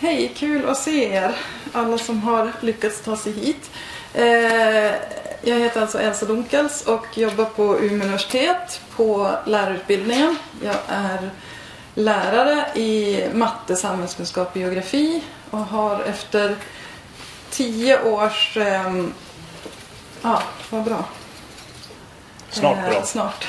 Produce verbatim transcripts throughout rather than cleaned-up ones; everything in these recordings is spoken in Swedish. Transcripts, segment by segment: Hej, kul att se er, alla som har lyckats ta sig hit. Jag heter alltså Elsa Dunkels och jobbar på Umeå universitet på lärarutbildningen. Jag är lärare i matte, samhällskunskap och geografi och har efter tio års... Ja, vad bra. Snart bra. Snart.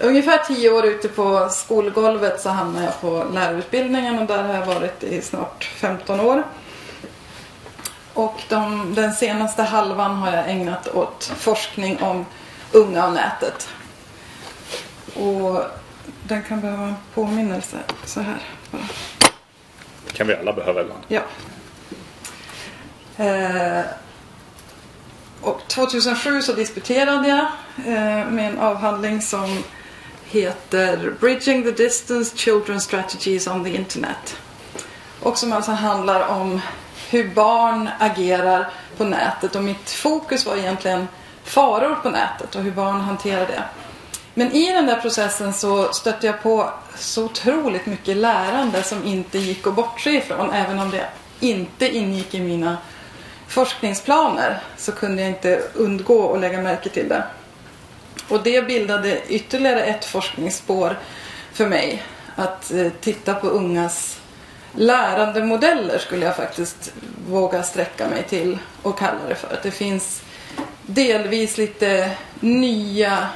Ungefär tio år ute på skolgolvet så hamnade jag på lärarutbildningen och där har jag varit i snart femton år. Och de, den senaste halvan har jag ägnat åt forskning om unga och nätet. Och den kan behöva en påminnelse så här bara. Det kan vi alla behöva ibland. Ja. Eh, och tjugohundrasju så disputerade jag eh, med en avhandling som heter Bridging the Distance Children's Strategies on the Internet. Och som alltså handlar om hur barn agerar på nätet. Och mitt fokus var egentligen faror på nätet och hur barn hanterar det. Men i den där processen så stötte jag på så otroligt mycket lärande som inte gick att bortse ifrån. Även om det inte ingick i mina forskningsplaner så kunde jag inte undgå att lägga märke till det. Och det bildade ytterligare ett forskningsspår för mig. Att titta på ungas lärandemodeller skulle jag faktiskt våga sträcka mig till och kalla det för. Att det finns delvis lite nya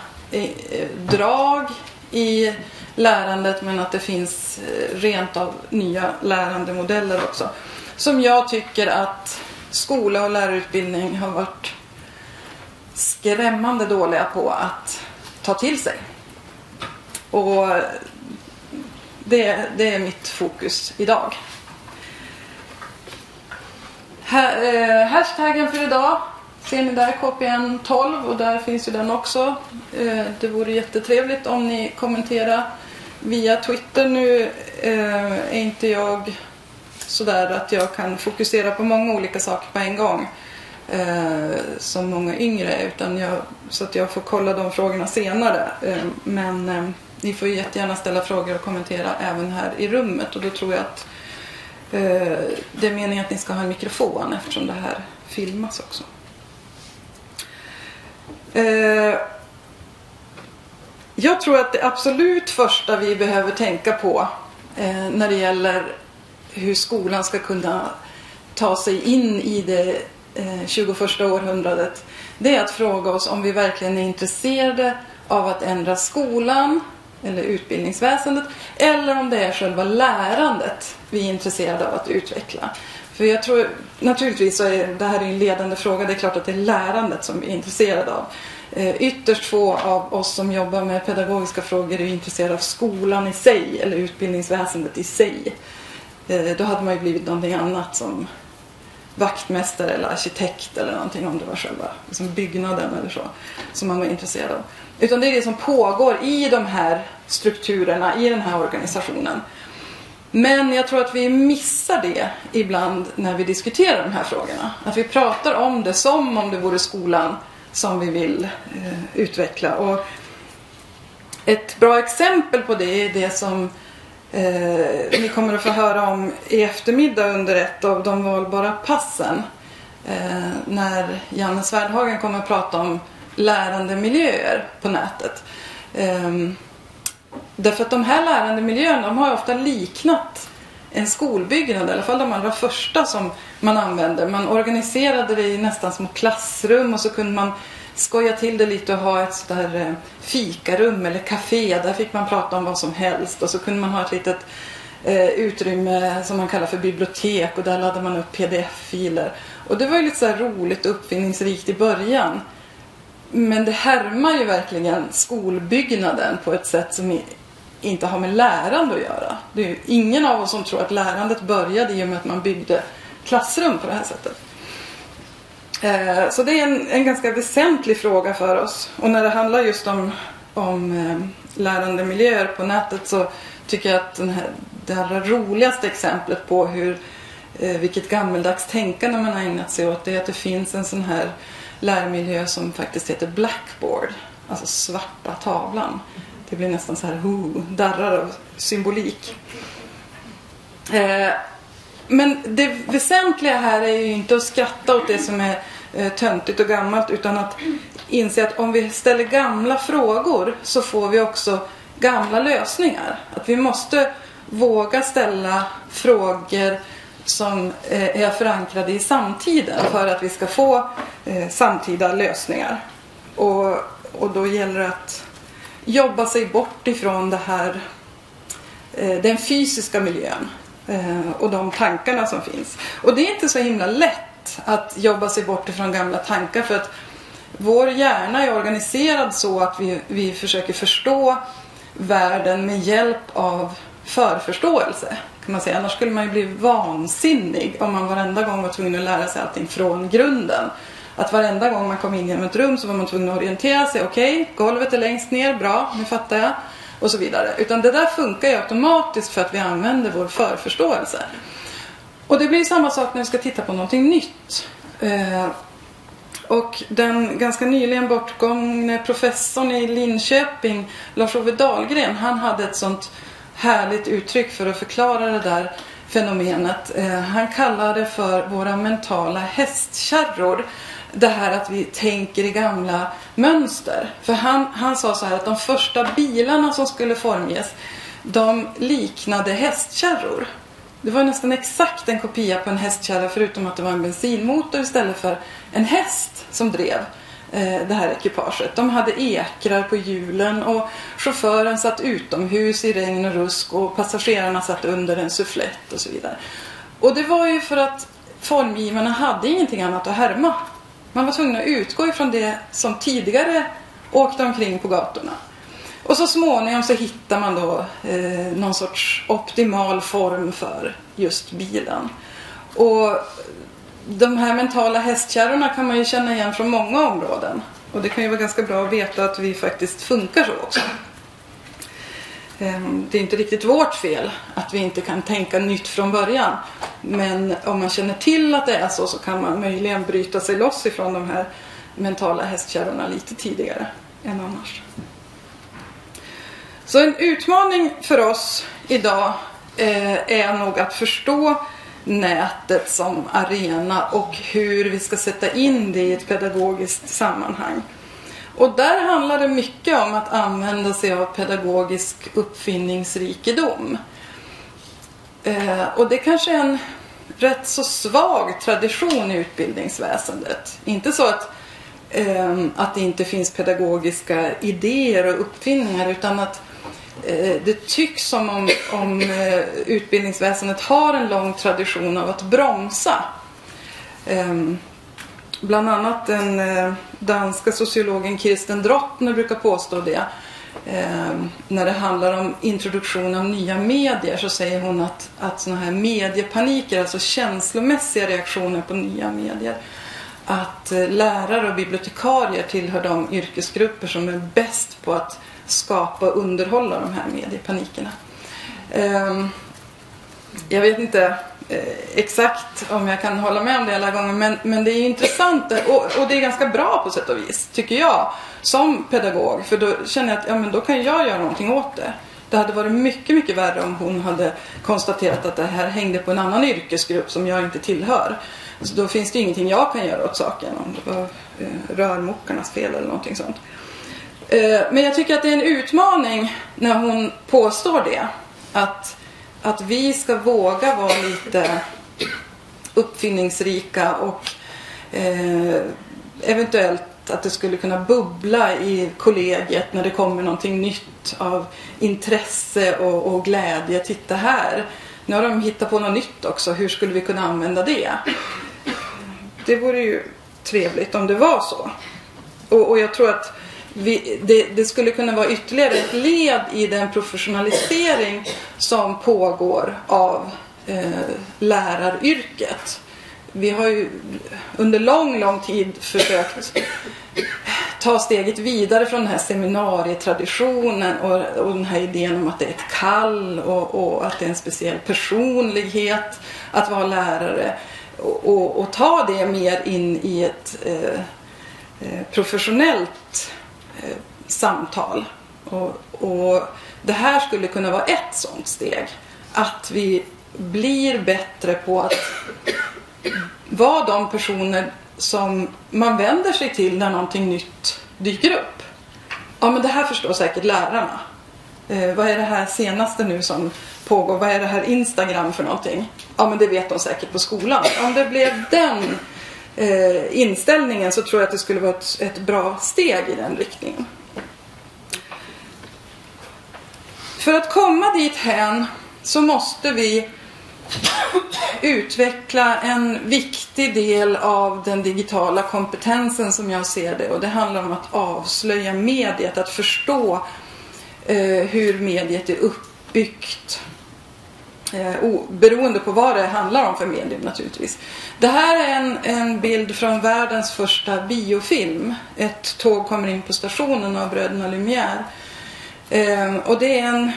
drag i lärandet, men att det finns rent av nya lärandemodeller också. Som jag tycker att skola och lärarutbildning har varit skrämmande dåliga på att ta till sig. Och Det, det är mitt fokus idag. Här, eh, hashtaggen för idag ser ni där, K P N tolv, och där finns ju den också. Eh, det vore jättetrevligt om ni kommenterar via Twitter. Nu eh, är inte jag sådär att jag kan fokusera på många olika saker på en gång. Eh, som många yngre, utan jag, så att jag får kolla de frågorna senare. Eh, men... Eh, Ni får jättegärna ställa frågor och kommentera även här i rummet. Och då tror jag att eh, det är meningen att ni ska ha en mikrofon eftersom det här filmas också. Eh, jag tror att det absolut första vi behöver tänka på eh, när det gäller hur skolan ska kunna ta sig in i det eh, tjugoförsta århundradet. Det är att fråga oss om vi verkligen är intresserade av att ändra skolan eller utbildningsväsendet, eller om det är själva lärandet vi är intresserade av att utveckla. För jag tror, naturligtvis så är det här är en ledande fråga, det är klart att det är lärandet som vi är intresserade av. Eh, ytterst få av oss som jobbar med pedagogiska frågor är intresserade av skolan i sig, eller utbildningsväsendet i sig. Eh, då hade man ju blivit någonting annat, som vaktmästare eller arkitekt eller någonting, om det var själva liksom byggnaden eller så, som man var intresserad av. Utan det är det som pågår i de här strukturerna, i den här organisationen. Men jag tror att vi missar det ibland när vi diskuterar de här frågorna. Att vi pratar om det som om det vore skolan som vi vill eh, utveckla. Och ett bra exempel på det är det som eh, ni kommer att få höra om i eftermiddag under ett av de valbara passen. Eh, när Janne Svärdhagen kommer att prata om lärandemiljöer på nätet. Ehm, därför att de här lärandemiljöerna, de har ofta liknat en skolbyggnad, i alla fall de allra första som man använde. Man organiserade det nästan som klassrum, och så kunde man skoja till det lite och ha ett sådär fikarum eller café. Där fick man prata om vad som helst, och så kunde man ha ett litet eh, utrymme som man kallar för bibliotek, och där laddade man upp pdf-filer. Och det var ju lite så här roligt och uppfinningsrikt i början. Men det härmar ju verkligen skolbyggnaden på ett sätt som inte har med lärande att göra. Det är ju ingen av oss som tror att lärandet började i och med att man byggde klassrum på det här sättet. Så det är en, en ganska väsentlig fråga för oss. Och när det handlar just om, om lärandemiljöer på nätet, så tycker jag att den här, det här roligaste exemplet på hur, vilket gammeldags tänkande man har ägnat sig åt, det är att det finns en sån här lärmiljö som faktiskt heter blackboard, alltså svarta tavlan. Det blir nästan så här ho, darrar av symbolik. Men det väsentliga här är ju inte att skratta åt det som är töntigt och gammalt, utan att inse att om vi ställer gamla frågor så får vi också gamla lösningar. Att vi måste våga ställa frågor som är förankrade i samtiden för att vi ska få samtida lösningar. Och, och då gäller det att jobba sig bort ifrån det här, den fysiska miljön och de tankarna som finns. Och det är inte så himla lätt att jobba sig bort ifrån gamla tankar, för att vår hjärna är organiserad så att vi, vi försöker förstå världen med hjälp av förförståelse, kan man säga. Annars skulle man ju bli vansinnig om man varenda gång var tvungen att lära sig allting från grunden. Att varenda gång man kom in genom ett rum så var man tvungen att orientera sig. Okej, okay, golvet är längst ner, bra, nu fattar jag. Och så vidare. Utan det där funkar ju automatiskt för att vi använder vår förförståelse. Och det blir samma sak när vi ska titta på någonting nytt. Och den ganska nyligen bortgångne professorn i Linköping, Lars-Ove Dahlgren, han hade ett sånt härligt uttryck för att förklara det där fenomenet. Han kallade det för våra mentala hästkärror. Det här att vi tänker i gamla mönster. För han, han sa så här att de första bilarna som skulle formges, de liknade hästkärror. Det var nästan exakt en kopia på en hästkärra, förutom att det var en bensinmotor istället för en häst som drev eh, det här ekipaget. De hade ekrar på hjulen och chauffören satt utomhus i regn och rusk och passagerarna satt under en sufflett och så vidare. Och det var ju för att formgivarna hade ingenting annat att härma. Man var tvungen att utgå ifrån det som tidigare åkte omkring på gatorna. Och så småningom så hittar man då eh, någon sorts optimal form för just bilen. Och de här mentala hästkärrorna kan man ju känna igen från många områden. Och det kan ju vara ganska bra att veta att vi faktiskt funkar så också. Eh, det är inte riktigt vårt fel att vi inte kan tänka nytt från början. Men om man känner till att det är så, så kan man möjligen bryta sig loss ifrån de här mentala hästkärrorna lite tidigare än annars. Så en utmaning för oss idag är nog att förstå nätet som arena och hur vi ska sätta in det i ett pedagogiskt sammanhang. Och där handlar det mycket om att använda sig av pedagogisk uppfinningsrikedom. Och det kanske är en rätt så svag tradition i utbildningsväsendet. Inte så att, att det inte finns pedagogiska idéer och uppfinningar, utan att det tycks som om, om utbildningsväsendet har en lång tradition av att bromsa. Bland annat den danska sociologen Kirsten Drottner brukar påstå det. När det handlar om introduktion av nya medier, så säger hon att, att såna här mediepaniker, alltså känslomässiga reaktioner på nya medier, att lärare och bibliotekarier tillhör de yrkesgrupper som är bäst på att skapa och underhålla de här mediepanikerna. Jag vet inte exakt om jag kan hålla med om det alla gånger, men, men det är intressant och, och det är ganska bra på sätt och vis, tycker jag, som pedagog. För då känner jag att ja, men då kan jag göra någonting åt det. Det hade varit mycket, mycket värre om hon hade konstaterat att det här hängde på en annan yrkesgrupp som jag inte tillhör. Så då finns det ingenting jag kan göra åt saken, om det var eh, rörmokarnas fel eller någonting sånt. Eh, men jag tycker att det är en utmaning när hon påstår det. Att, att vi ska våga vara lite uppfinningsrika och eh, eventuellt att det skulle kunna bubbla i kollegiet när det kommer någonting nytt av intresse och, och glädje. Titta här, nu har de hittat på något nytt också. Hur skulle vi kunna använda det? Det vore ju trevligt om det var så. Och, och jag tror att vi, det, det skulle kunna vara ytterligare ett led i den professionalisering som pågår av eh, läraryrket. Vi har ju under lång, lång tid försökt ta steget vidare från den här seminarietraditionen och, och den här idén om att det är ett kall och, och att det är en speciell personlighet att vara lärare. Och, och, och ta det mer in i ett eh, professionellt eh, samtal. Och, och det här skulle kunna vara ett sånt steg. Att vi blir bättre på att vara de personer som man vänder sig till när någonting nytt dyker upp. Ja, men det här förstår säkert lärarna. Eh, vad är det här senaste nu som pågår? Vad är det här Instagram för någonting? Ja, men det vet de säkert på skolan. Om det blev den eh, inställningen så tror jag att det skulle vara ett, ett bra steg i den riktningen. För att komma dit hen så måste vi utveckla en viktig del av den digitala kompetensen som jag ser det. Och det handlar om att avslöja mediet, att förstå eh, hur mediet är uppbyggt. Eh, beroende på vad det handlar om för medium naturligtvis. Det här är en, en bild från världens första biofilm. Ett tåg kommer in på stationen av bröderna Lumière. Eh, och det är en,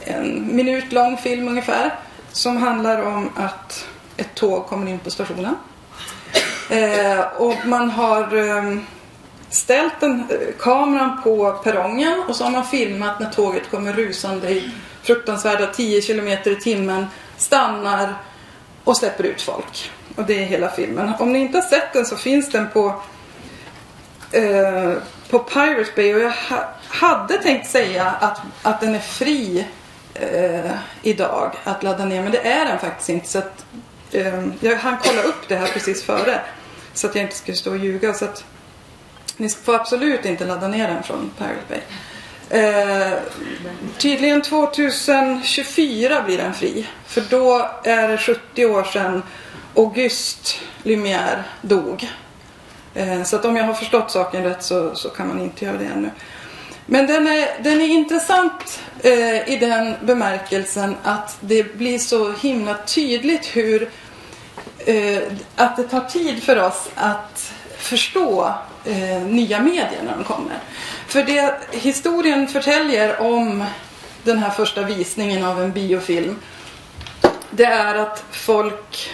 en minut lång film ungefär. Som handlar om att ett tåg kommer in på stationen. Eh, och man har eh, ställt en, eh, kameran på perrongen. Och så har man filmat när tåget kommer rusande i fruktansvärda tio kilometer i timmen. Stannar och släpper ut folk. Och det är hela filmen. Om ni inte har sett den så finns den på, eh, på Pirate Bay. Och jag ha, hade tänkt säga att, att den är fri Eh, idag att ladda ner, men det är den faktiskt inte, så att eh, jag hann kolla upp det här precis före så att jag inte skulle stå och ljuga, så att ni får absolut inte ladda ner den från Pirate Bay. Eh, tydligen tjugohundratjugofyra blir den fri, för då är det sjuttio år sedan Auguste Lumière dog, eh, så att om jag har förstått saken rätt så, så kan man inte göra det ännu. Men den är, den är intressant eh, i den bemärkelsen att det blir så himla tydligt hur eh, att det tar tid för oss att förstå eh, nya medier när de kommer. För det historien förtäljer om den här första visningen av en biofilm, det är att folk,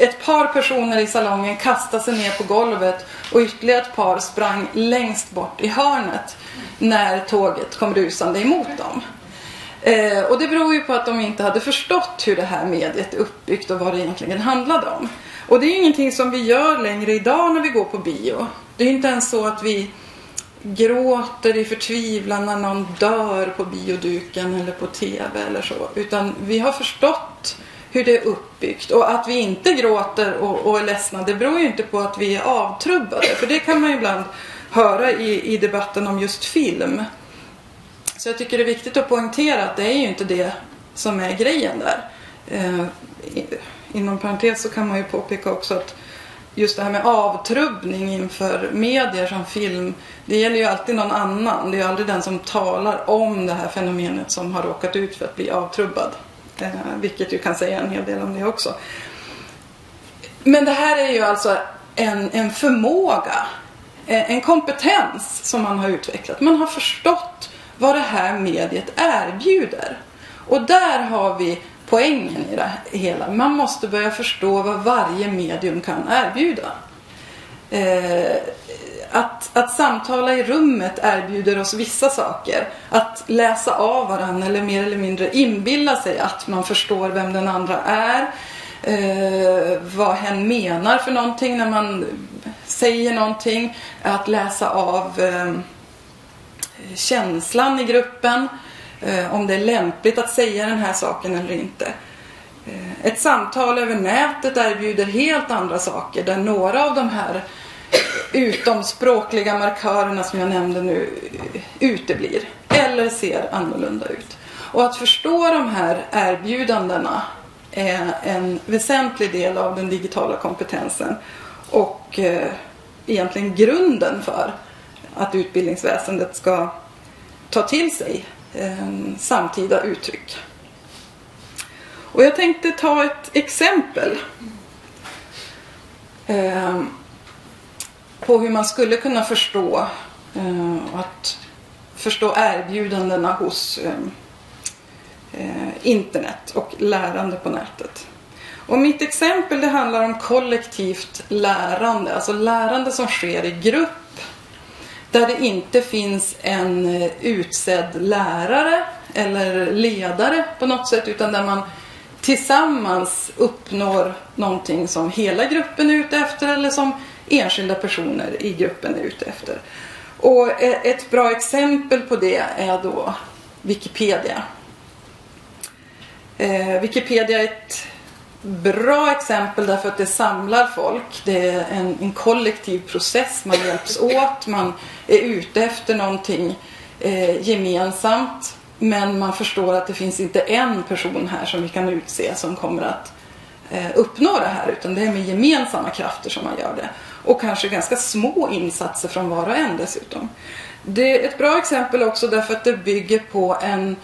ett par personer i salongen kastade sig ner på golvet och ytterligare ett par sprang längst bort i hörnet när tåget kom rusande emot dem. Eh, och det beror ju på att de inte hade förstått hur det här mediet är uppbyggt och vad det egentligen handlade om. Och det är ju ingenting som vi gör längre idag när vi går på bio. Det är inte ens så att vi gråter i förtvivlan när någon dör på bioduken eller på tv eller så. Utan vi har förstått hur det är uppbyggt. Och att vi inte gråter och, och är ledsna, det beror ju inte på att vi är avtrubbade. För det kan man ju ibland höra i, i debatten om just film. Så jag tycker det är viktigt att poängtera att det är ju inte det som är grejen där. Eh, inom parentes så kan man ju påpeka också att just det här med avtrubbning inför medier som film, det gäller ju alltid någon annan. Det är ju aldrig den som talar om det här fenomenet som har råkat ut för att bli avtrubbad. Eh, vilket ju kan säga en hel del om det också. Men det här är ju alltså en, en förmåga, en kompetens som man har utvecklat. Man har förstått vad det här mediet erbjuder. Och där har vi poängen i det hela. Man måste börja förstå vad varje medium kan erbjuda. Eh, att, att samtala i rummet erbjuder oss vissa saker. Att läsa av varandra eller mer eller mindre inbilla sig att man förstår vem den andra är. Eh, vad hen menar för någonting när man säger någonting, att läsa av eh, känslan i gruppen, eh, om det är lämpligt att säga den här saken eller inte. Eh, ett samtal över nätet erbjuder helt andra saker, där några av de här utomspråkliga markörerna som jag nämnde nu uteblir eller ser annorlunda ut. Och att förstå de här erbjudandena är en väsentlig del av den digitala kompetensen. Och eh, egentligen grunden för att utbildningsväsendet ska ta till sig eh, samtida uttryck. Och jag tänkte ta ett exempel eh, på hur man skulle kunna förstå eh, att förstå erbjudandena hos eh, eh, internet och lärande på nätet. Och mitt exempel, det handlar om kollektivt lärande, alltså lärande som sker i grupp där det inte finns en utsedd lärare eller ledare på något sätt, utan där man tillsammans uppnår någonting som hela gruppen är ute efter eller som enskilda personer i gruppen är ute efter. Och ett bra exempel på det är då Wikipedia. Eh, Wikipedia är ett bra exempel därför att det samlar folk. Det är en, en kollektiv process, man hjälps åt, man är ute efter någonting eh, gemensamt. Men man förstår att det finns inte en person här som vi kan utse som kommer att eh, uppnå det här. Utan det är med gemensamma krafter som man gör det. Och kanske ganska små insatser från var och en dessutom. Det är ett bra exempel också därför att det bygger på en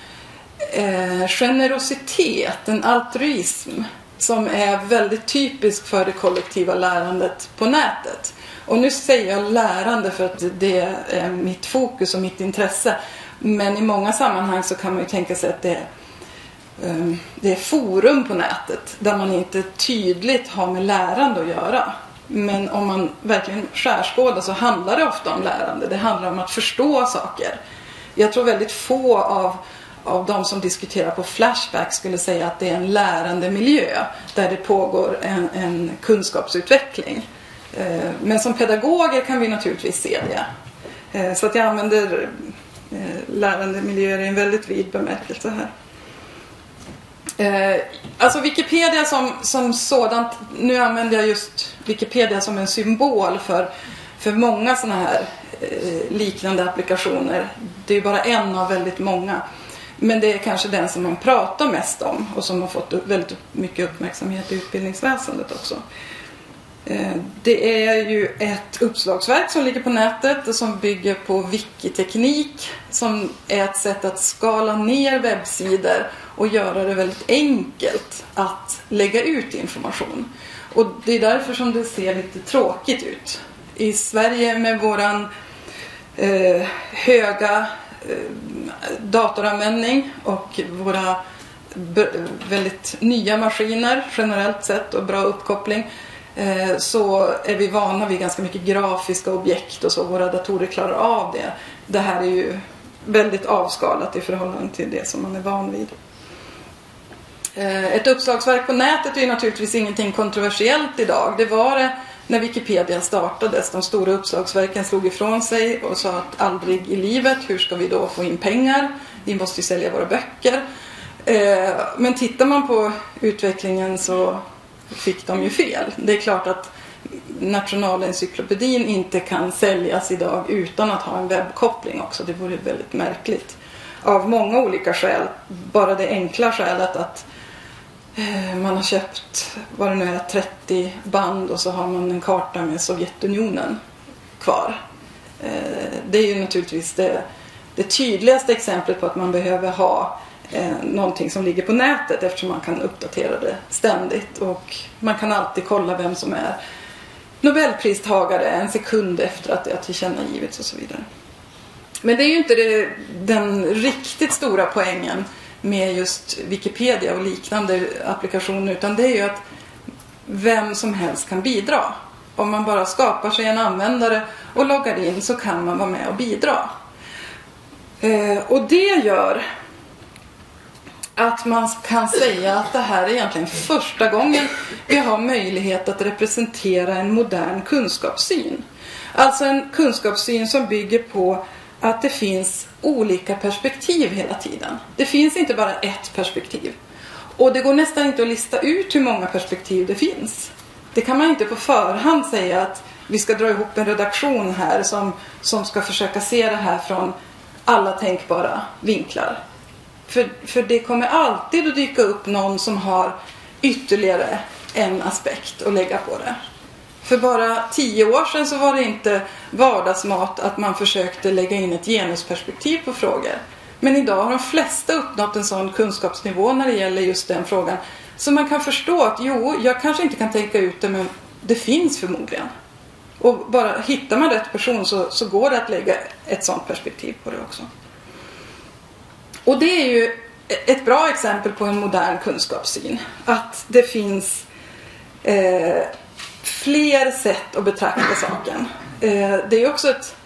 eh, generositet, en altruism. Som är väldigt typisk för det kollektiva lärandet på nätet. Och nu säger jag lärande för att det är mitt fokus och mitt intresse. Men i många sammanhang så kan man ju tänka sig att det är, um, det är forum på nätet där man inte tydligt har med lärande att göra. Men om man verkligen skärskådar så handlar det ofta om lärande. Det handlar om att förstå saker. Jag tror väldigt få av, av de som diskuterar på Flashback skulle säga att det är en lärande miljö där det pågår en, en kunskapsutveckling. Uh, men som pedagoger kan vi naturligtvis se det. Uh, så att jag använder... lärandemiljöer är en väldigt vid bemärkelse här. Eh, alltså Wikipedia som, som sådant, nu använder jag just Wikipedia som en symbol för, för många sådana här eh, liknande applikationer. Det är ju bara en av väldigt många. Men det är kanske den som man pratar mest om och som har fått väldigt mycket uppmärksamhet i utbildningsväsendet också. Det är ju ett uppslagsverk som ligger på nätet och som bygger på wikiteknik som är ett sätt att skala ner webbsidor och göra det väldigt enkelt att lägga ut information. Och det är därför som det ser lite tråkigt ut. I Sverige med våran eh, höga eh, datoranvändning och våra b- väldigt nya maskiner generellt sett och bra uppkoppling, så är vi vana vid ganska mycket grafiska objekt och så. Våra datorer klarar av det. Det här är ju väldigt avskalat i förhållande till det som man är van vid. Ett uppslagsverk på nätet är ju naturligtvis ingenting kontroversiellt idag. Det var det när Wikipedia startades. De stora uppslagsverken slog ifrån sig och sa att aldrig i livet, hur ska vi då få in pengar? Vi måste ju sälja våra böcker. Men tittar man på utvecklingen så fick de ju fel. Det är klart att Nationalencyklopedin inte kan säljas idag utan att ha en webbkoppling också. Det vore väldigt märkligt. Av många olika skäl. Bara det enkla skälet att man har köpt vad det nu är, trettio band och så har man en karta med Sovjetunionen kvar. Det är ju naturligtvis det, det tydligaste exemplet på att man behöver ha någonting som ligger på nätet eftersom man kan uppdatera det ständigt och man kan alltid kolla vem som är Nobelpristagare en sekund efter att det har tillkännagivits och så vidare. Men det är ju inte det, den riktigt stora poängen med just Wikipedia och liknande applikationer, utan det är ju att vem som helst kan bidra. Om man bara skapar sig en användare och loggar in så kan man vara med och bidra. Och det gör att man kan säga att det här är egentligen första gången vi har möjlighet att representera en modern kunskapssyn. Alltså en kunskapssyn som bygger på att det finns olika perspektiv hela tiden. Det finns inte bara ett perspektiv. Och det går nästan inte att lista ut hur många perspektiv det finns. Det kan man inte på förhand säga att vi ska dra ihop en redaktion här som, som ska försöka se det här från alla tänkbara vinklar. För, för det kommer alltid att dyka upp någon som har ytterligare en aspekt att lägga på det. För bara tio år sedan så var det inte vardagsmat att man försökte lägga in ett genusperspektiv på frågor. Men idag har de flesta uppnått en sån kunskapsnivå när det gäller just den frågan. Så man kan förstå att jo, jag kanske inte kan tänka ut det, men det finns förmodligen. Och bara hittar man rätt person så, så går det att lägga ett sånt perspektiv på det också. Och det är ju ett bra exempel på en modern kunskapssyn. Att det finns eh, fler sätt att betrakta saken. Eh, det är också ett,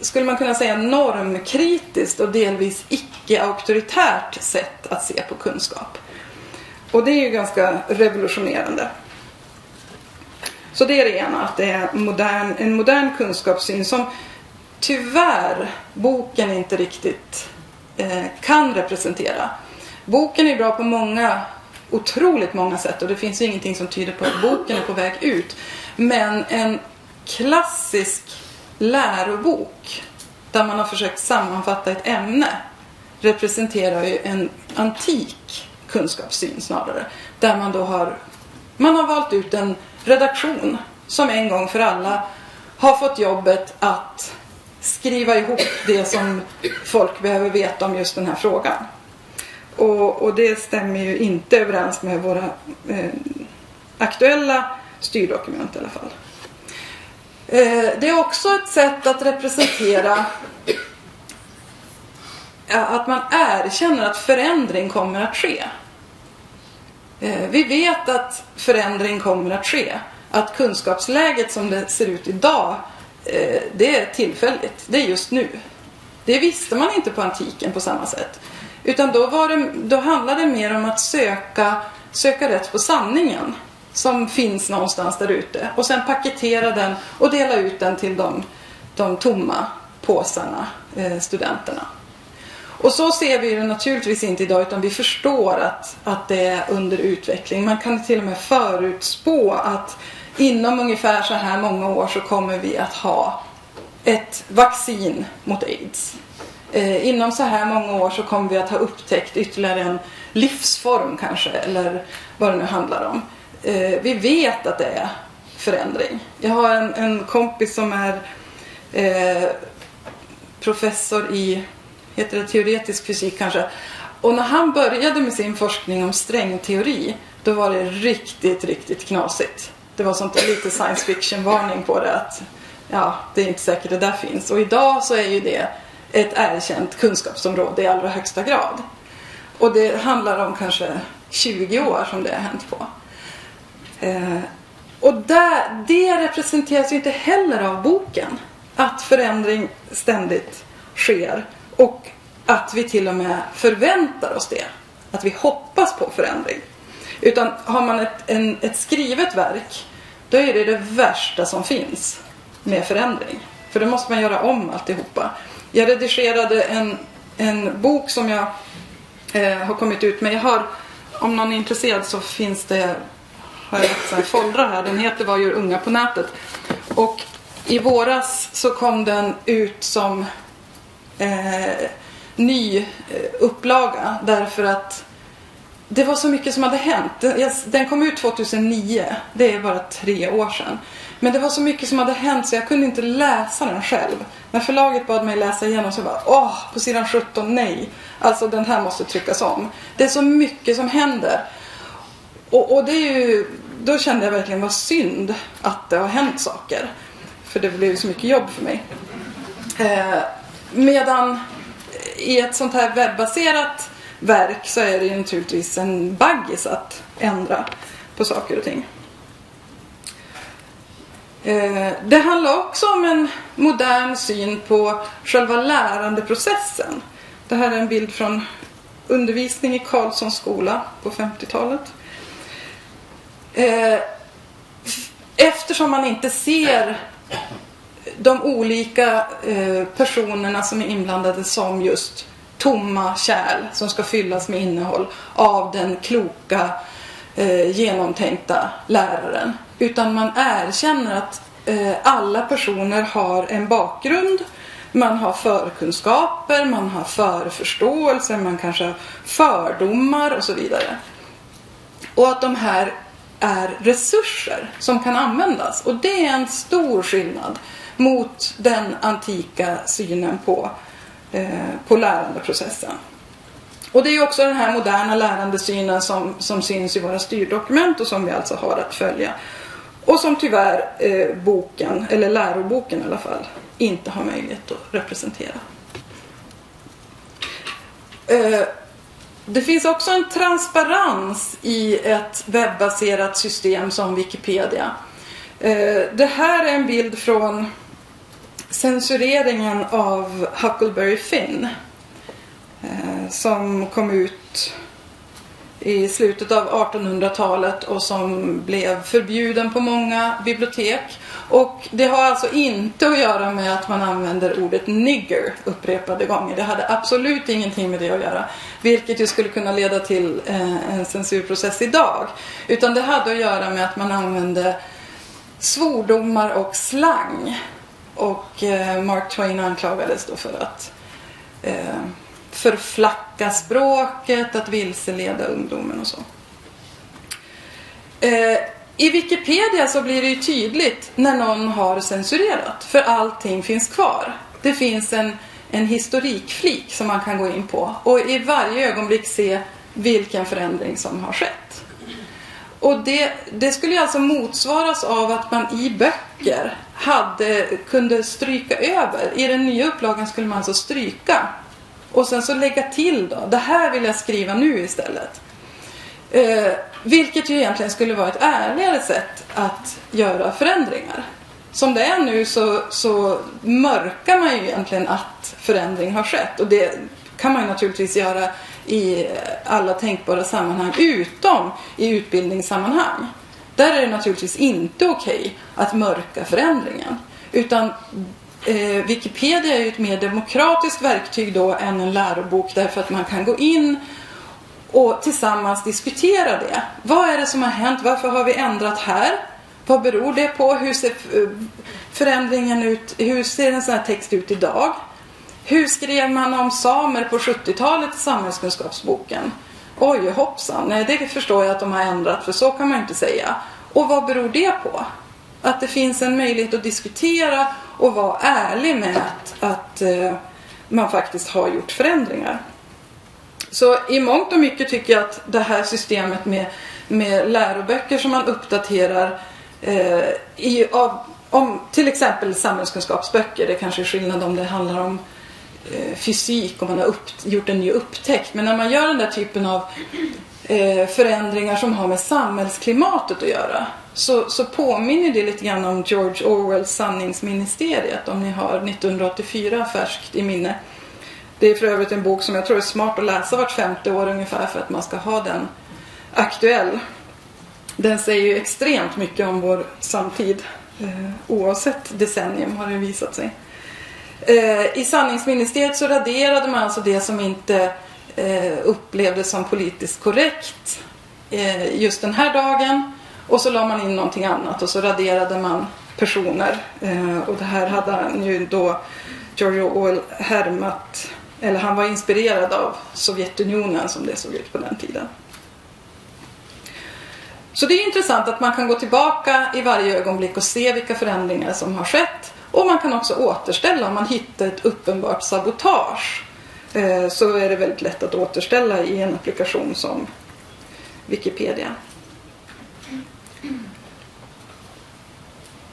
skulle man kunna säga, normkritiskt och delvis icke-auktoritärt sätt att se på kunskap. Och det är ju ganska revolutionerande. Så det är det ena, att det är modern, en modern kunskapssyn som tyvärr boken inte riktigt eh, kan representera. Boken är bra på många, otroligt många sätt, och det finns ju ingenting som tyder på att boken är på väg ut. Men en klassisk lärobok där man har försökt sammanfatta ett ämne representerar ju en antik kunskapssyn snarare. Där man då har, man har valt ut en redaktion som en gång för alla har fått jobbet att skriva ihop det som folk behöver veta om just den här frågan. Och, och det stämmer ju inte överens med våra eh, aktuella styrdokument i alla fall. Eh, det är också ett sätt att representera att man erkänner att förändring kommer att ske. Eh, vi vet att förändring kommer att ske. Att kunskapsläget som det ser ut idag, eh, det är tillfälligt. Det är just nu. Det visste man inte på antiken på samma sätt. Utan då, var det, då handlade det mer om att söka, söka rätt på sanningen som finns någonstans där ute. Och sen paketera den och dela ut den till de, de tomma påsarna, eh, studenterna. Och så ser vi det naturligtvis inte idag, utan vi förstår att, att det är under utveckling. Man kan till och med förutspå att inom ungefär så här många år så kommer vi att ha ett vaccin mot AIDS. Eh, inom så här många år så kommer vi att ha upptäckt ytterligare en livsform kanske, eller vad det nu handlar om. Eh, vi vet att det är förändring. Jag har en, en kompis som är eh, professor i, heter det teoretisk fysik kanske. Och när han började med sin forskning om strängteori, då var det riktigt, riktigt knasigt. Det var sånt där lite science fiction-varning på det, att ja, det är inte säkert det där finns. Och idag så är ju det ett erkänt kunskapsområde i allra högsta grad. Och det handlar om kanske tjugo år som det har hänt på. Eh, och där, det representeras ju inte heller av boken. Att förändring ständigt sker. Och att vi till och med förväntar oss det. Att vi hoppas på förändring. Utan har man ett, en, ett skrivet verk, då är det det värsta som finns med förändring. För då måste man göra om alltihopa. Jag redigerade en, en bok som jag eh, har kommit ut med. Jag har, om någon är intresserad så finns det, har jag lagt en foldra här. Den heter Vad gör unga på nätet? Och i våras så kom den ut som Eh, ny eh, upplaga, därför att det var så mycket som hade hänt. Den kom ut tjugohundranio, det är bara tre år sedan, men det var så mycket som hade hänt så jag kunde inte läsa den själv. När förlaget bad mig läsa igenom så var åh, oh, på sidan sjutton, nej, alltså den här måste tryckas om, det är så mycket som händer. Och, och det är ju, då kände jag verkligen vad synd att det har hänt saker, för det blev så mycket jobb för mig. eh, Medan i ett sånt här webbaserat verk så är det ju naturligtvis en baggis att ändra på saker och ting. Det handlar också om en modern syn på själva lärandeprocessen. Det här är en bild från undervisning i Karlssons skola på femtiotalet. Eftersom man inte ser de olika eh, personerna som är inblandade som just tomma kärl som ska fyllas med innehåll av den kloka, eh, genomtänkta läraren. Utan man erkänner att eh, alla personer har en bakgrund, man har förkunskaper, man har förförståelse, man kanske har fördomar och så vidare. Och att de här är resurser som kan användas. Och det är en stor skillnad mot den antika synen på, eh, på lärandeprocessen. Och det är ju också den här moderna lärandesynen som, som syns i våra styrdokument och som vi alltså har att följa. Och som tyvärr eh, boken, eller läroboken i alla fall, inte har möjlighet att representera. Eh, det finns också en transparens i ett webbaserat system som Wikipedia. Eh, det här är en bild från censureringen av Huckleberry Finn eh, som kom ut i slutet av artonhundratalet och som blev förbjuden på många bibliotek. Och det har alltså inte att göra med att man använder ordet nigger upprepade gånger. Det hade absolut ingenting med det att göra, vilket ju skulle kunna leda till en censurprocess idag. Utan det hade att göra med att man använde svordomar och slang. Och Mark Twain anklagades då för att förflacka språket, att vilseleda ungdomen och så. Eh, I Wikipedia så blir det ju tydligt när någon har censurerat, för allting finns kvar. Det finns en, en historikflik som man kan gå in på och i varje ögonblick se vilken förändring som har skett. Och det, det skulle alltså motsvaras av att man i böcker hade, kunde stryka över. I den nya upplagan skulle man alltså stryka och sen så lägga till då, det här vill jag skriva nu istället. Eh, vilket ju egentligen skulle vara ett ärligare sätt att göra förändringar. Som det är nu så, så mörkar man ju egentligen att förändring har skett. Och det kan man ju naturligtvis göra i alla tänkbara sammanhang utom i utbildningssammanhang. Där är det naturligtvis inte okej att mörka förändringen. Utan Eh, Wikipedia är ju ett mer demokratiskt verktyg då än en lärobok, därför att man kan gå in och tillsammans diskutera det. Vad är det som har hänt? Varför har vi ändrat här? Vad beror det på? Hur ser förändringen ut? Hur ser en sån här text ut idag? Hur skrev man om samer på sjuttiotalet i samhällskunskapsboken? Oj, hoppsan. Nej, det förstår jag att de har ändrat, för så kan man inte säga. Och vad beror det på? Att det finns en möjlighet att diskutera och vara ärlig med att, att eh, man faktiskt har gjort förändringar. Så i mångt och mycket tycker jag att det här systemet med, med läroböcker som man uppdaterar eh, i, av, om till exempel samhällskunskapsböcker, det kanske är skillnad om det handlar om eh, fysik och man har upp, gjort en ny upptäckt. Men när man gör den där typen av eh, förändringar som har med samhällsklimatet att göra, Så, så påminner det lite grann om George Orwells sanningsministeriet, om ni har nittonhundraåttiofyra färskt i minne. Det är för övrigt en bok som jag tror är smart att läsa vart femte år ungefär, för att man ska ha den aktuell. Den säger ju extremt mycket om vår samtid, oavsett decennium har det visat sig. I sanningsministeriet så raderade man alltså det som inte upplevdes som politiskt korrekt just den här dagen. Och så la man in någonting annat och så raderade man personer. Eh, och det här hade han ju då, George Orwell, härmat, eller han var inspirerad av Sovjetunionen som det såg ut på den tiden. Så det är intressant att man kan gå tillbaka i varje ögonblick och se vilka förändringar som har skett. Och man kan också återställa om man hittar ett uppenbart sabotage. Eh, så är det väldigt lätt att återställa i en applikation som Wikipedia.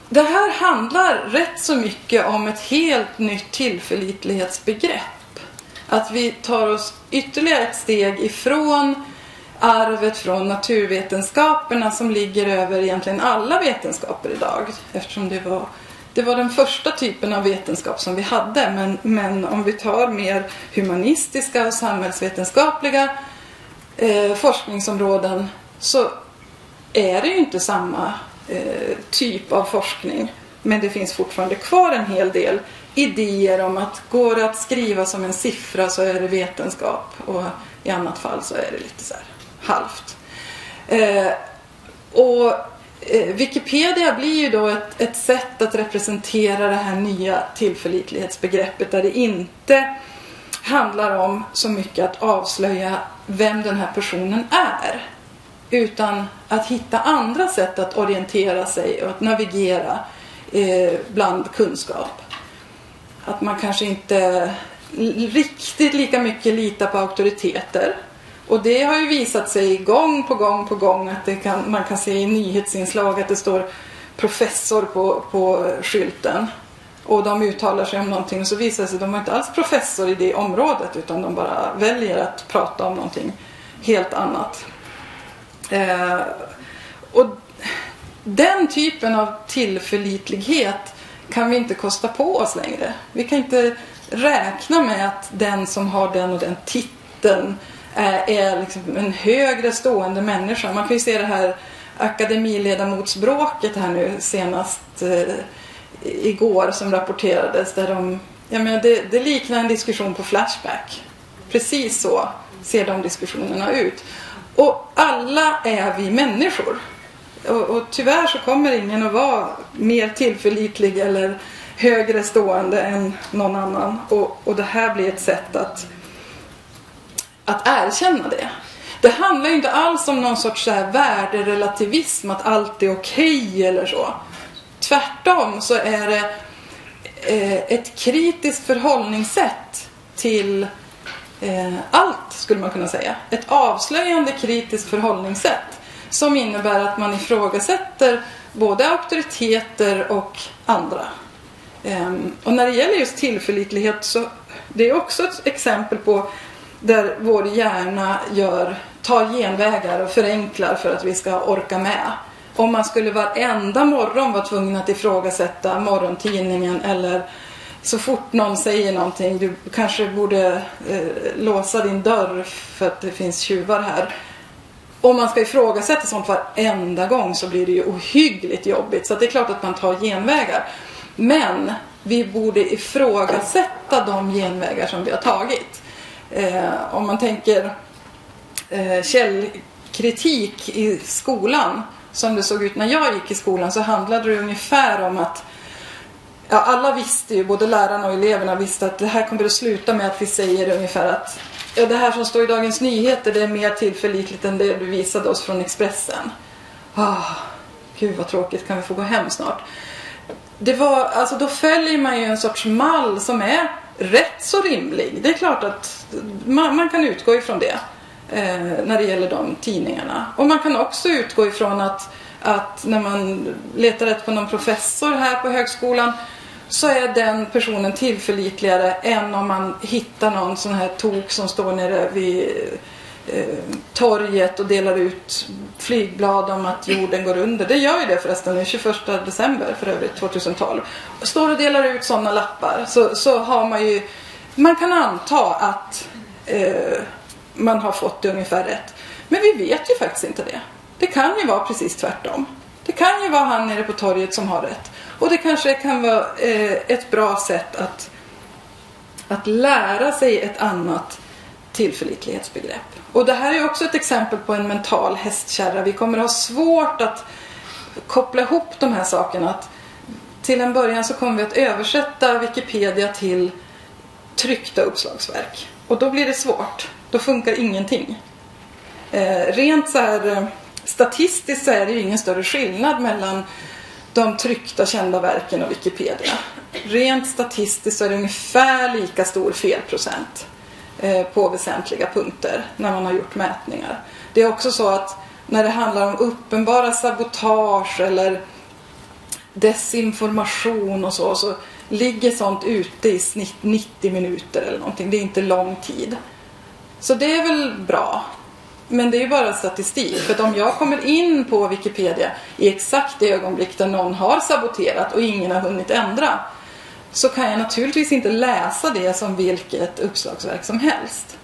Det här handlar rätt så mycket om ett helt nytt tillförlitlighetsbegrepp. Att vi tar oss ytterligare ett steg ifrån arvet från naturvetenskaperna som ligger över egentligen alla vetenskaper idag. Eftersom det var, det var den första typen av vetenskap som vi hade. Men, men om vi tar mer humanistiska och samhällsvetenskapliga eh, forskningsområden så är det ju inte samma typ av forskning, men det finns fortfarande kvar en hel del idéer om att går det att skriva som en siffra så är det vetenskap och i annat fall så är det lite så här halvt. Eh, och eh, Wikipedia blir ju då ett, ett sätt att representera det här nya tillförlitlighetsbegreppet, där det inte handlar om så mycket att avslöja vem den här personen är, utan att hitta andra sätt att orientera sig och att navigera bland kunskap. Att man kanske inte riktigt lika mycket litar på auktoriteter. Och det har ju visat sig gång på gång på gång att det kan, man kan se i nyhetsinslag att det står professor på, på skylten. Och de uttalar sig om någonting och så visar det sig att de inte alls är professor i det området, utan de bara väljer att prata om någonting helt annat. Eh, och den typen av tillförlitlighet kan vi inte kosta på oss längre. Vi kan inte räkna med att den som har den och den titeln är liksom en högre stående människa. Man kan ju se det här akademiledamotsbråket här nu senast eh, igår som rapporterades, där de, jag menar, det, det liknar en diskussion på Flashback. Precis så ser de diskussionerna ut. Och alla är vi människor. Och, och tyvärr så kommer ingen att vara mer tillförlitlig eller högre stående än någon annan. Och, och det här blir ett sätt att, att erkänna det. Det handlar ju inte alls om någon sorts så här värderelativism, att allt är okej eller så. Tvärtom så är det ett kritiskt förhållningssätt till allt, skulle man kunna säga. Ett avslöjande kritiskt förhållningssätt som innebär att man ifrågasätter både auktoriteter och andra. Och när det gäller just tillförlitlighet så det är också ett exempel på där vår hjärna gör, tar genvägar och förenklar för att vi ska orka med. Om man skulle varenda morgon vara tvungen att ifrågasätta morgontidningen, eller så fort någon säger någonting, du kanske borde eh, låsa din dörr för att det finns tjuvar här. Om man ska ifrågasätta sånt varenda gång så blir det ju ohyggligt jobbigt. Så det är klart att man tar genvägar. Men vi borde ifrågasätta de genvägar som vi har tagit. Eh, om man tänker eh, källkritik i skolan, som det såg ut när jag gick i skolan, så handlade det ungefär om att ja, alla visste ju, både lärarna och eleverna visste att det här kommer att sluta med att vi säger ungefär att ja, det här som står i Dagens Nyheter, det är mer tillförlitligt än det du visade oss från Expressen. Oh, gud vad tråkigt, kan vi få gå hem snart? Det var, alltså, då följer man ju en sorts mall som är rätt så rimlig. Det är klart att man, man kan utgå ifrån det eh, när det gäller de tidningarna. Och man kan också utgå ifrån att, att när man letar rätt på någon professor här på högskolan så är den personen tillförlitligare än om man hittar någon sån här tok som står nere vid eh, torget och delar ut flygblad om att jorden går under. Det gör ju det förresten den tjugoförsta december för övrigt tjugohundratolv. Står och delar ut sådana lappar så, så har man ju, man kan anta att eh, man har fått det ungefär rätt. Men vi vet ju faktiskt inte det. Det kan ju vara precis tvärtom. Det kan ju vara han nere på torget som har rätt. Och det kanske kan vara eh, ett bra sätt att, att lära sig ett annat tillförlitlighetsbegrepp. Och det här är också ett exempel på en mental hästkärra. Vi kommer ha svårt att koppla ihop de här sakerna. Att till en början så kommer vi att översätta Wikipedia till tryckta uppslagsverk. Och då blir det svårt. Då funkar ingenting. Eh, rent så här... Statistiskt så är det ju ingen större skillnad mellan de tryckta kända verken och Wikipedia. Rent statistiskt så är det ungefär lika stor felprocent på väsentliga punkter när man har gjort mätningar. Det är också så att när det handlar om uppenbara sabotage eller desinformation och så, så ligger sånt ute i snitt nittio minuter eller någonting. Det är inte lång tid. Så det är väl bra. Men det är ju bara statistik, för att om jag kommer in på Wikipedia i exakt det ögonblick där någon har saboterat och ingen har hunnit ändra, så kan jag naturligtvis inte läsa det som vilket uppslagsverk som helst.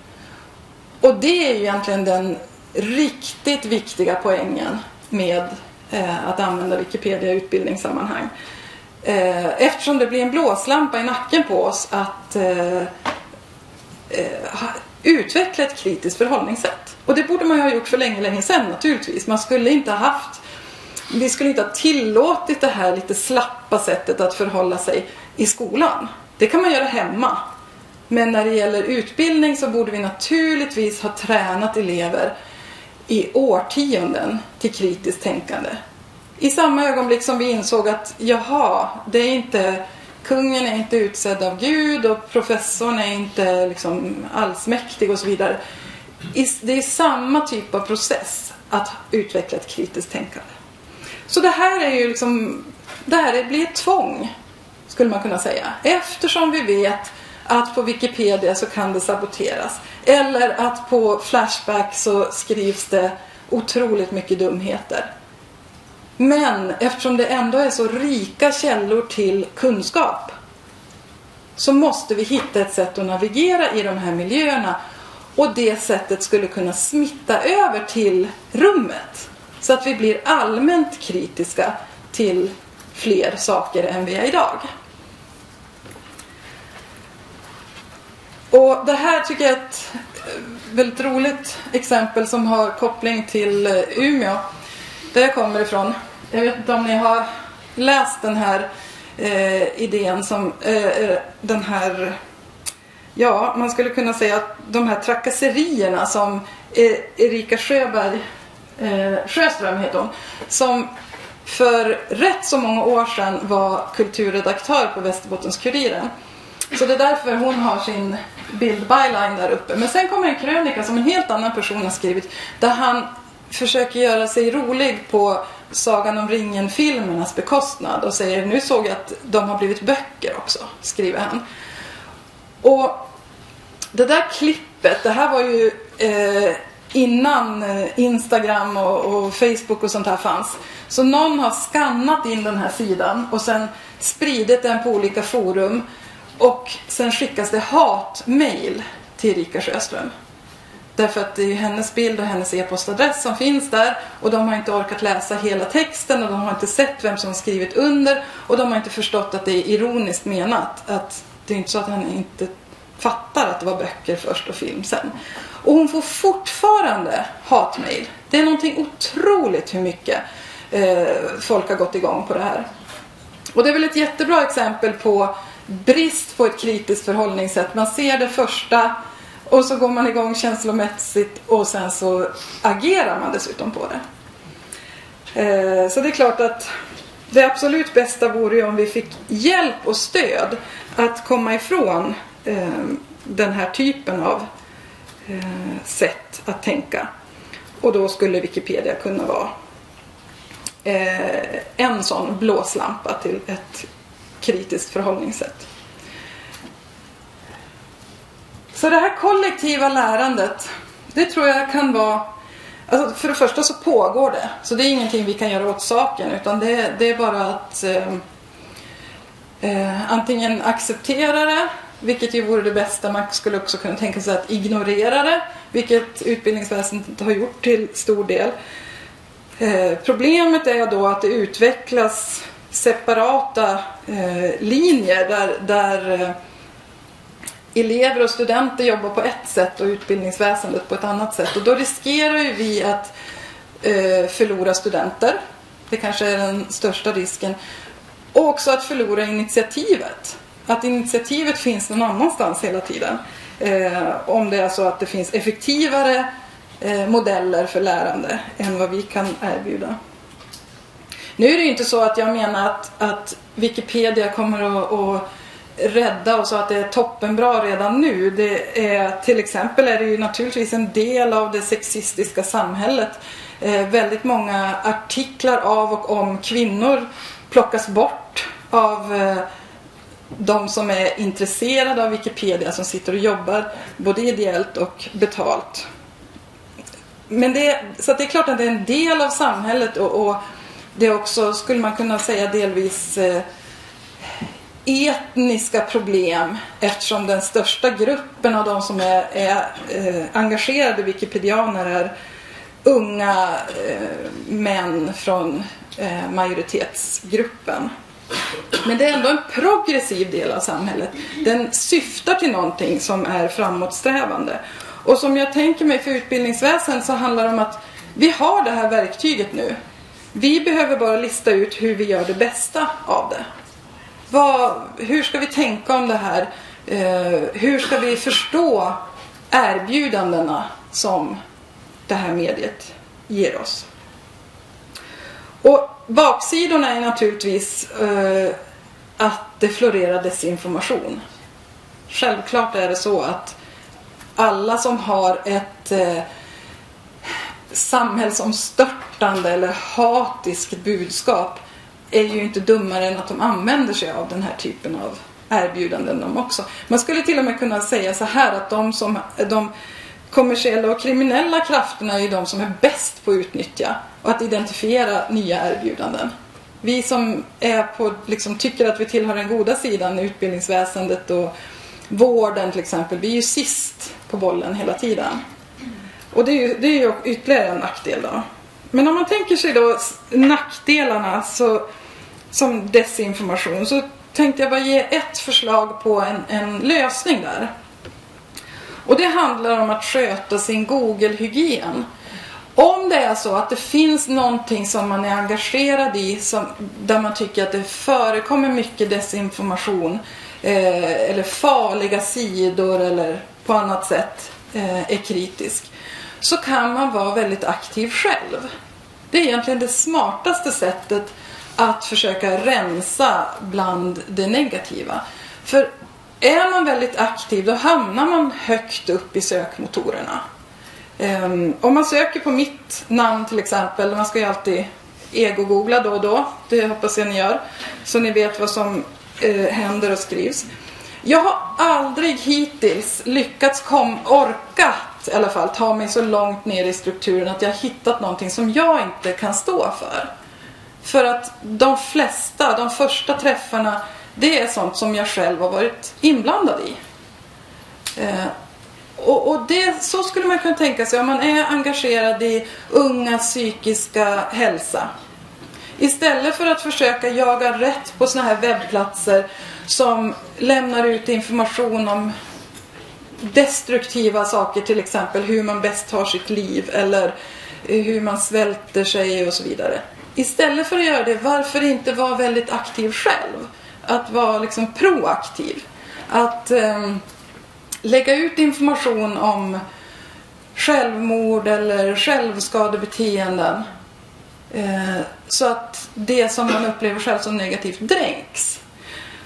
Och det är ju egentligen den riktigt viktiga poängen med eh, att använda Wikipedia i utbildningssammanhang. Eh, eftersom det blir en blåslampa i nacken på oss att eh, eh, utveckla ett kritiskt förhållningssätt. Och det borde man ju ha gjort för länge, länge sedan naturligtvis. Man skulle inte ha haft, vi skulle inte ha tillåtit det här lite slappa sättet att förhålla sig i skolan. Det kan man göra hemma. Men när det gäller utbildning så borde vi naturligtvis ha tränat elever i årtionden till kritiskt tänkande. I samma ögonblick som vi insåg att jaha, det är inte... Kungen är inte utsedd av Gud och professorn är inte liksom allsmäktig och så vidare. Det är samma typ av process att utveckla ett kritiskt tänkande. Så det här är ju liksom, det här blir ett tvång, skulle man kunna säga. Eftersom vi vet att på Wikipedia så kan det saboteras. Eller att på Flashback så skrivs det otroligt mycket dumheter. Men eftersom det ändå är så rika källor till kunskap så måste vi hitta ett sätt att navigera i de här miljöerna. och det sättet skulle kunna smitta över till rummet. Så att vi blir allmänt kritiska till fler saker än vi är idag. Och det här tycker jag är ett väldigt roligt exempel som har koppling till Umeå. Där jag kommer ifrån. Jag vet inte om ni har läst den här eh, idén som eh, den här... Ja, man skulle kunna säga att de här trakasserierna som Erika Sjöberg, eh, Sjöström heter hon, som för rätt så många år sedan var kulturredaktör på Västerbottens Kuriren. Så det är därför hon har sin bildbyline där uppe. Men sen kommer en krönika som en helt annan person har skrivit där han försöker göra sig rolig på Sagan om ringen-filmernas bekostnad och säger nu såg jag att de har blivit böcker också, skriver han. Och det där klippet, det här var ju eh, innan Instagram och, och Facebook och sånt här fanns. Så någon har skannat in den här sidan och sen spridit den på olika forum. Och sen skickas det hatmejl till Erika Sjöström. Därför att det är ju hennes bild och hennes e-postadress som finns där. Och de har inte orkat läsa hela texten och de har inte sett vem som skrivit under. Och de har inte förstått att det är ironiskt menat att... Det är inte så att han inte fattar att det var böcker först och film sen. Och hon får fortfarande hatmejl. Det är någonting otroligt hur mycket eh, folk har gått igång på det här. Och det är väl ett jättebra exempel på brist på ett kritiskt förhållningssätt. Man ser det första och så går man igång känslomässigt och sen så agerar man dessutom på det. Eh, så det är klart att... Det absolut bästa vore ju om vi fick hjälp och stöd att komma ifrån eh, den här typen av eh, sätt att tänka. Och då skulle Wikipedia kunna vara eh, en sån blåslampa till ett kritiskt förhållningssätt. Så det här kollektiva lärandet, det tror jag kan vara... Alltså för det första så pågår det. Så det är ingenting vi kan göra åt saken. Utan det, det är bara att eh, eh, antingen acceptera det. Vilket ju vore det bästa. Man skulle också kunna tänka sig att ignorera det. Vilket utbildningsväsendet har gjort till stor del. Eh, problemet är då att det utvecklas separata eh, linjer. Där, där eh, elever och studenter jobbar på ett sätt och utbildningsväsendet på ett annat sätt. Och då riskerar ju vi att eh, förlora studenter. Det kanske är den största risken. Och också att förlora initiativet. Att initiativet finns någon annanstans hela tiden. Eh, om det är så att det finns effektivare eh, modeller för lärande än vad vi kan erbjuda. Nu är det ju inte så att jag menar att, att Wikipedia kommer att... att rädda och så att det är toppenbra redan nu. Det är, till exempel är det ju naturligtvis en del av det sexistiska samhället. Eh, väldigt många artiklar av och om kvinnor plockas bort av eh, de som är intresserade av Wikipedia som sitter och jobbar både ideellt och betalt. Men det, så att det är klart att det är en del av samhället och, och det också skulle man kunna säga delvis eh, etniska problem eftersom den största gruppen av de som är, är eh, engagerade wikipedianer är unga eh, män från eh, majoritetsgruppen. Men det är ändå en progressiv del av samhället. Den syftar till någonting som är framåtsträvande. Och som jag tänker mig för utbildningsväsen så handlar det om att vi har det här verktyget nu. Vi behöver bara lista ut hur vi gör det bästa av det. Vad, hur ska vi tänka om det här? Eh, hur ska vi förstå erbjudandena som det här mediet ger oss? Och baksidorna är naturligtvis eh, att det florerar desinformation. Självklart är det så att alla som har ett eh, samhällsomstörtande eller hatiskt budskap är ju inte dummare än att de använder sig av den här typen av erbjudanden de också. Man skulle till och med kunna säga så här att de, som, de kommersiella och kriminella krafterna är ju de som är bäst på att utnyttja och att identifiera nya erbjudanden. Vi som är på, liksom, tycker att vi tillhör den goda sidan i utbildningsväsendet och vården till exempel blir ju sist på bollen hela tiden. Och det är ju, det är ju ytterligare en nackdel då. Men om man tänker sig då nackdelarna så, som desinformation, så tänkte jag bara ge ett förslag på en, en lösning där. Och det handlar om att sköta sin Google-hygien. Om det är så att det finns någonting som man är engagerad i, som, där man tycker att det förekommer mycket desinformation eh, eller farliga sidor eller på annat sätt eh, är kritisk, så kan man vara väldigt aktiv själv. Det är egentligen det smartaste sättet att försöka rensa bland det negativa. För är man väldigt aktiv, då hamnar man högt upp i sökmotorerna. Um, om man söker på mitt namn till exempel, man ska ju alltid ego-googla då och då, det hoppas jag ni gör, så ni vet vad som eh, händer och skrivs. Jag har aldrig hittills lyckats kom, orkat i alla fall ta mig så långt ner i strukturen att jag hittat någonting som jag inte kan stå för. För att de flesta, de första träffarna, det är sånt som jag själv har varit inblandad i. Eh, Och, och det, så skulle man kunna tänka sig om man är engagerad i ungas psykiska hälsa. Istället för att försöka jaga rätt på såna här webbplatser som lämnar ut information om destruktiva saker, till exempel hur man bäst tar sitt liv eller hur man svälter sig och så vidare. Istället för att göra det, varför inte vara väldigt aktiv själv? Att vara liksom proaktiv. Att... Eh, lägga ut information om självmord eller självskadebeteenden så att det som man upplever själv som negativt dränks.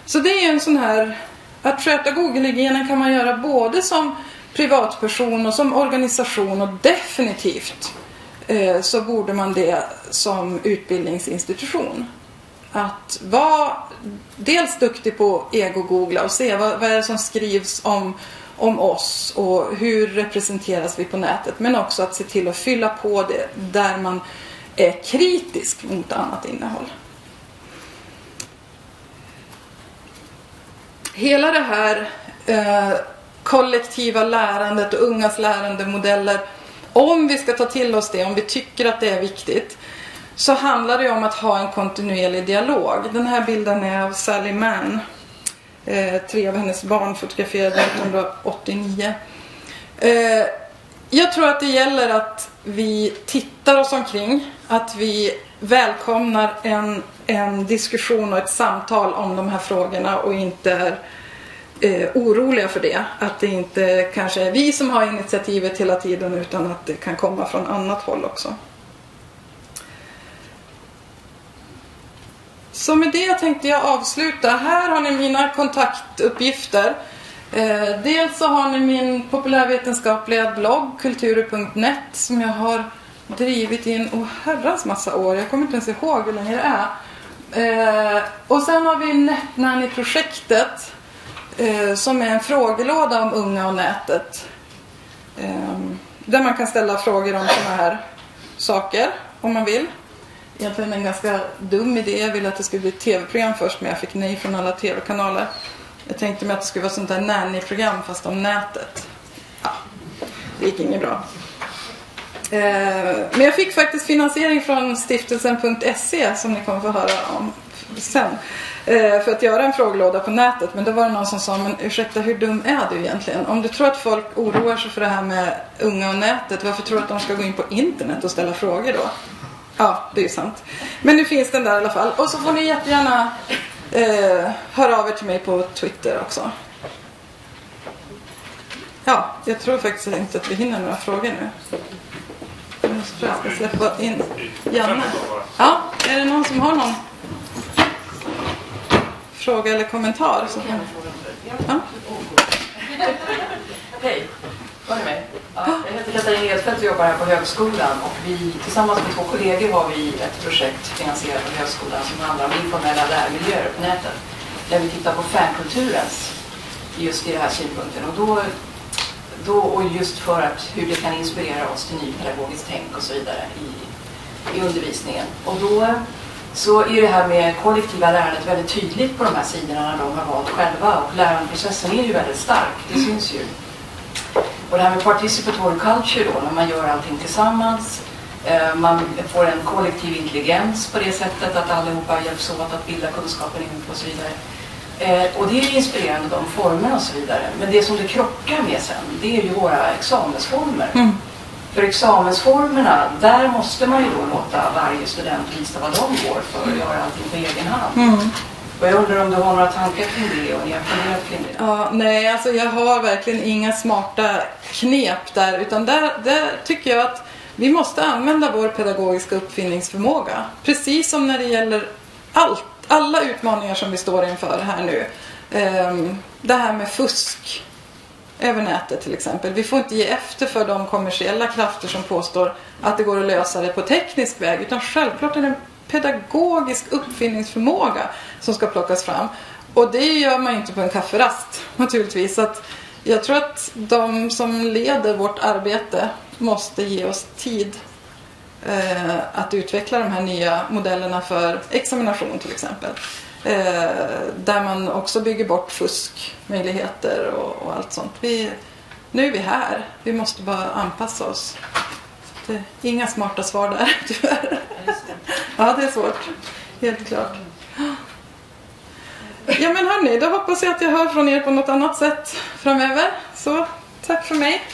Så det är en sån här, att sköta Google-hygienen kan man göra både som privatperson och som organisation, och definitivt så borde man det som utbildningsinstitution. Att vara dels duktig på ego-googla och se vad, vad är det som skrivs om, om oss och hur representeras vi på nätet. Men också att se till att fylla på det där man är kritisk mot annat innehåll. Hela det här eh, kollektiva lärandet och ungas lärandemodeller, om vi ska ta till oss det, om vi tycker att det är viktigt, så handlar det om att ha en kontinuerlig dialog. Den här bilden är av Sally Mann. Eh, tre av hennes barn fotograferade nitton åttionio. Eh, jag tror att det gäller att vi tittar oss omkring. Att vi välkomnar en, en diskussion och ett samtal om de här frågorna. Och inte är eh, oroliga för det. Att det inte kanske är vi som har initiativet hela tiden, utan att det kan komma från annat håll också. Så med det tänkte jag avsluta. Här har ni mina kontaktuppgifter. Eh, dels så har ni min populärvetenskapliga blogg Kultur punkt net som jag har drivit in en oherrans massa år. Jag kommer inte ens ihåg hur länge det är. Eh, och sen har vi Nani-projektet eh, som är en frågelåda om unga och nätet. Eh, där man kan ställa frågor om såna här saker om man vill. Egentligen en ganska dum idé. Jag ville att det skulle bli ett tv-program först, men jag fick nej från alla tv-kanaler. Jag tänkte mig att det skulle vara sånt där nani-program fast om nätet. Ja, det gick inget bra. Eh, men jag fick faktiskt finansiering från stiftelsen punkt se som ni kommer få höra om sen. Eh, för att göra en frågelåda på nätet. Men då var det någon som sa, men ursäkta, hur dum är du egentligen? Om du tror att folk oroar sig för det här med unga och nätet, varför tror du att de ska gå in på internet och ställa frågor då? Ja, det är ju sant. Men nu finns den där i alla fall. Och så får ni jättegärna eh, höra av er till mig på Twitter också. Ja, jag tror faktiskt inte att vi hinner några frågor nu. Jag måste försöka släppa in Janne. Ja, är det någon som har någon fråga eller kommentar? Så kan ja. Hej. Var ni med? Ja, jag heter Katarina Hedfeldt och jobbar här på högskolan, och vi tillsammans med två kollegor har vi ett projekt finansierat på högskolan som handlar om informella lärmiljöer på nätet, där vi tittar på fankulturens just i den här synpunkten, och då, då och just för att hur det kan inspirera oss till nypedagogiskt tänk och så vidare i, i undervisningen. Och då så är det här med kollektiva lärandet väldigt tydligt på de här sidorna när de har valt själva, och lärandeprocessen är ju väldigt stark, det syns ju. Och det här med participatory culture då, när man gör allting tillsammans, man får en kollektiv intelligens på det sättet att allihopa hjälps åt att bilda kunskapen ihop och så vidare. Och det är ju inspirerande, de formerna och så vidare. Men det som det krockar med sen, det är ju våra examensformer. Mm. För examensformerna, där måste man ju då låta varje student visa vad de går för att göra allting på egen hand. Mm. Och jag undrar om du har några tankar kring det och ni har funderat kring det? Ja, nej, alltså jag har verkligen inga smarta knep där, utan där, där tycker jag att vi måste använda vår pedagogiska uppfinningsförmåga. Precis som när det gäller allt, alla utmaningar som vi står inför här nu. Det här med fusk över nätet till exempel. Vi får inte ge efter för de kommersiella krafter som påstår att det går att lösa det på teknisk väg. Utan självklart är det en pedagogisk uppfinningsförmåga som ska plockas fram. Och det gör man ju inte på en kafferast naturligtvis. Så att jag tror att de som leder vårt arbete måste ge oss tid eh, att utveckla de här nya modellerna för examination till exempel. Eh, där man också bygger bort fuskmöjligheter och, och allt sånt. Vi, nu är vi här. Vi måste bara anpassa oss. Så det, inga smarta svar där tyvärr. Ja, det är svårt. Helt klart. Ja men hörni, då hoppas jag att jag hör från er på något annat sätt framöver. Så tack för mig.